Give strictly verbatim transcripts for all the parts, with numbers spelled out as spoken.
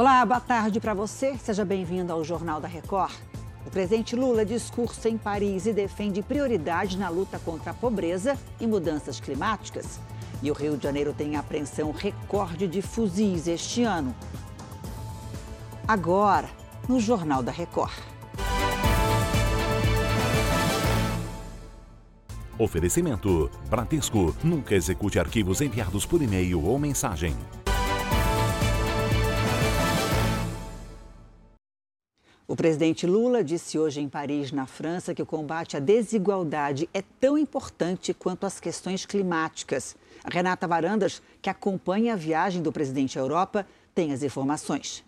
Olá, boa tarde para você. Seja bem-vindo ao Jornal da Record. O presidente Lula discursa em Paris e defende prioridade na luta contra a pobreza e mudanças climáticas. E o Rio de Janeiro tem apreensão recorde de fuzis este ano. Agora, no Jornal da Record. Oferecimento: Bradesco. Nunca execute arquivos enviados por e-mail ou mensagem. O presidente Lula disse hoje em Paris, na França, que o combate à desigualdade é tão importante quanto as questões climáticas. A Renata Varandas, que acompanha a viagem do presidente à Europa, tem as informações.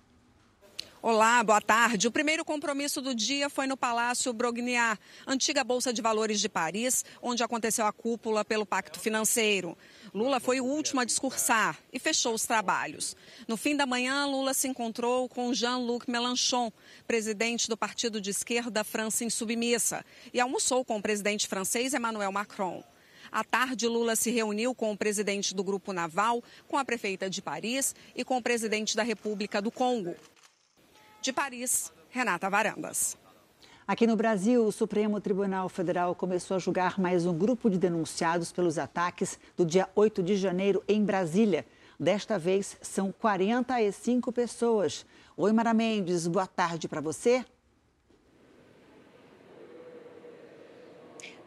Olá, boa tarde. O primeiro compromisso do dia foi no Palácio Brongniart, antiga Bolsa de Valores de Paris, onde aconteceu a cúpula pelo Pacto Financeiro. Lula foi o último a discursar e fechou os trabalhos. No fim da manhã, Lula se encontrou com Jean-Luc Mélenchon, presidente do Partido de Esquerda França Insubmissa, e almoçou com o presidente francês Emmanuel Macron. À tarde, Lula se reuniu com o presidente do Grupo Naval, com a prefeita de Paris e com o presidente da República do Congo. De Paris, Renata Varandas. Aqui no Brasil, o Supremo Tribunal Federal começou a julgar mais um grupo de denunciados pelos ataques do dia oito de janeiro em Brasília. Desta vez, são quarenta e cinco pessoas. Oi, Mara Mendes, boa tarde para você.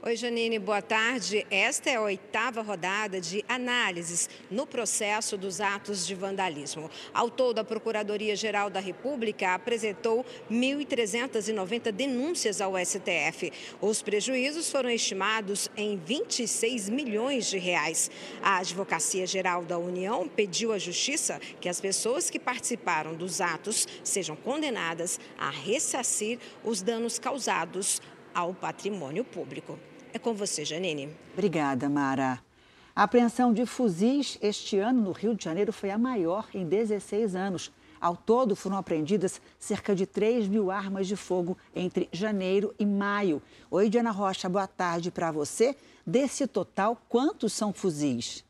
Oi, Janine, boa tarde. Esta é a oitava rodada de análises no processo dos atos de vandalismo. Ao todo, a Procuradoria-Geral da República apresentou mil trezentas e noventa denúncias ao S T F. Os prejuízos foram estimados em vinte e seis milhões de reais. A Advocacia-Geral da União pediu à Justiça que as pessoas que participaram dos atos sejam condenadas a ressarcir os danos causados ao patrimônio público. É com você, Janine. Obrigada, Mara. A apreensão de fuzis este ano no Rio de Janeiro foi a maior em dezesseis anos. Ao todo, foram apreendidas cerca de três mil armas de fogo entre janeiro e maio. Oi, Diana Rocha, boa tarde para você. Desse total, quantos são fuzis?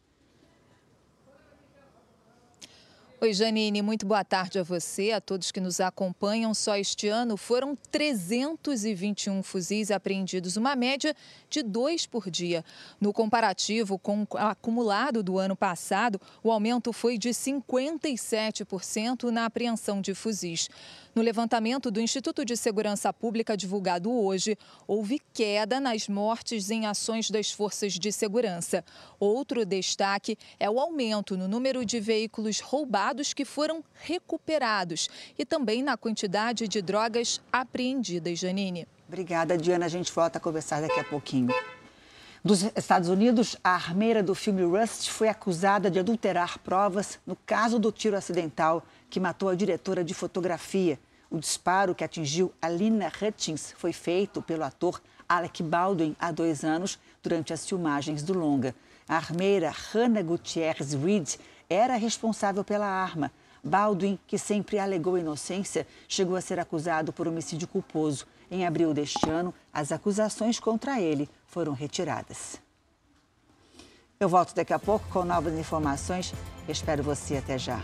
Oi, Janine, muito boa tarde a você, a todos que nos acompanham. Só este ano foram trezentos e vinte e um fuzis apreendidos, uma média de dois por dia. No comparativo com o acumulado do ano passado, o aumento foi de cinquenta e sete por cento na apreensão de fuzis. No levantamento do Instituto de Segurança Pública divulgado hoje, houve queda nas mortes em ações das forças de segurança. Outro destaque é o aumento no número de veículos roubados que foram recuperados e também na quantidade de drogas apreendidas, Janine. Obrigada, Diana. A gente volta a conversar daqui a pouquinho. Dos Estados Unidos, a armeira do filme Rust foi acusada de adulterar provas no caso do tiro acidental que matou a diretora de fotografia. O disparo que atingiu Alina Hutchins foi feito pelo ator Alec Baldwin há dois anos durante as filmagens do longa. A armeira Hannah Gutierrez Reed era responsável pela arma. Baldwin, que sempre alegou inocência, chegou a ser acusado por homicídio culposo. Em abril deste ano, as acusações contra ele foram retiradas. Eu volto daqui a pouco com novas informações. Espero você. Até já.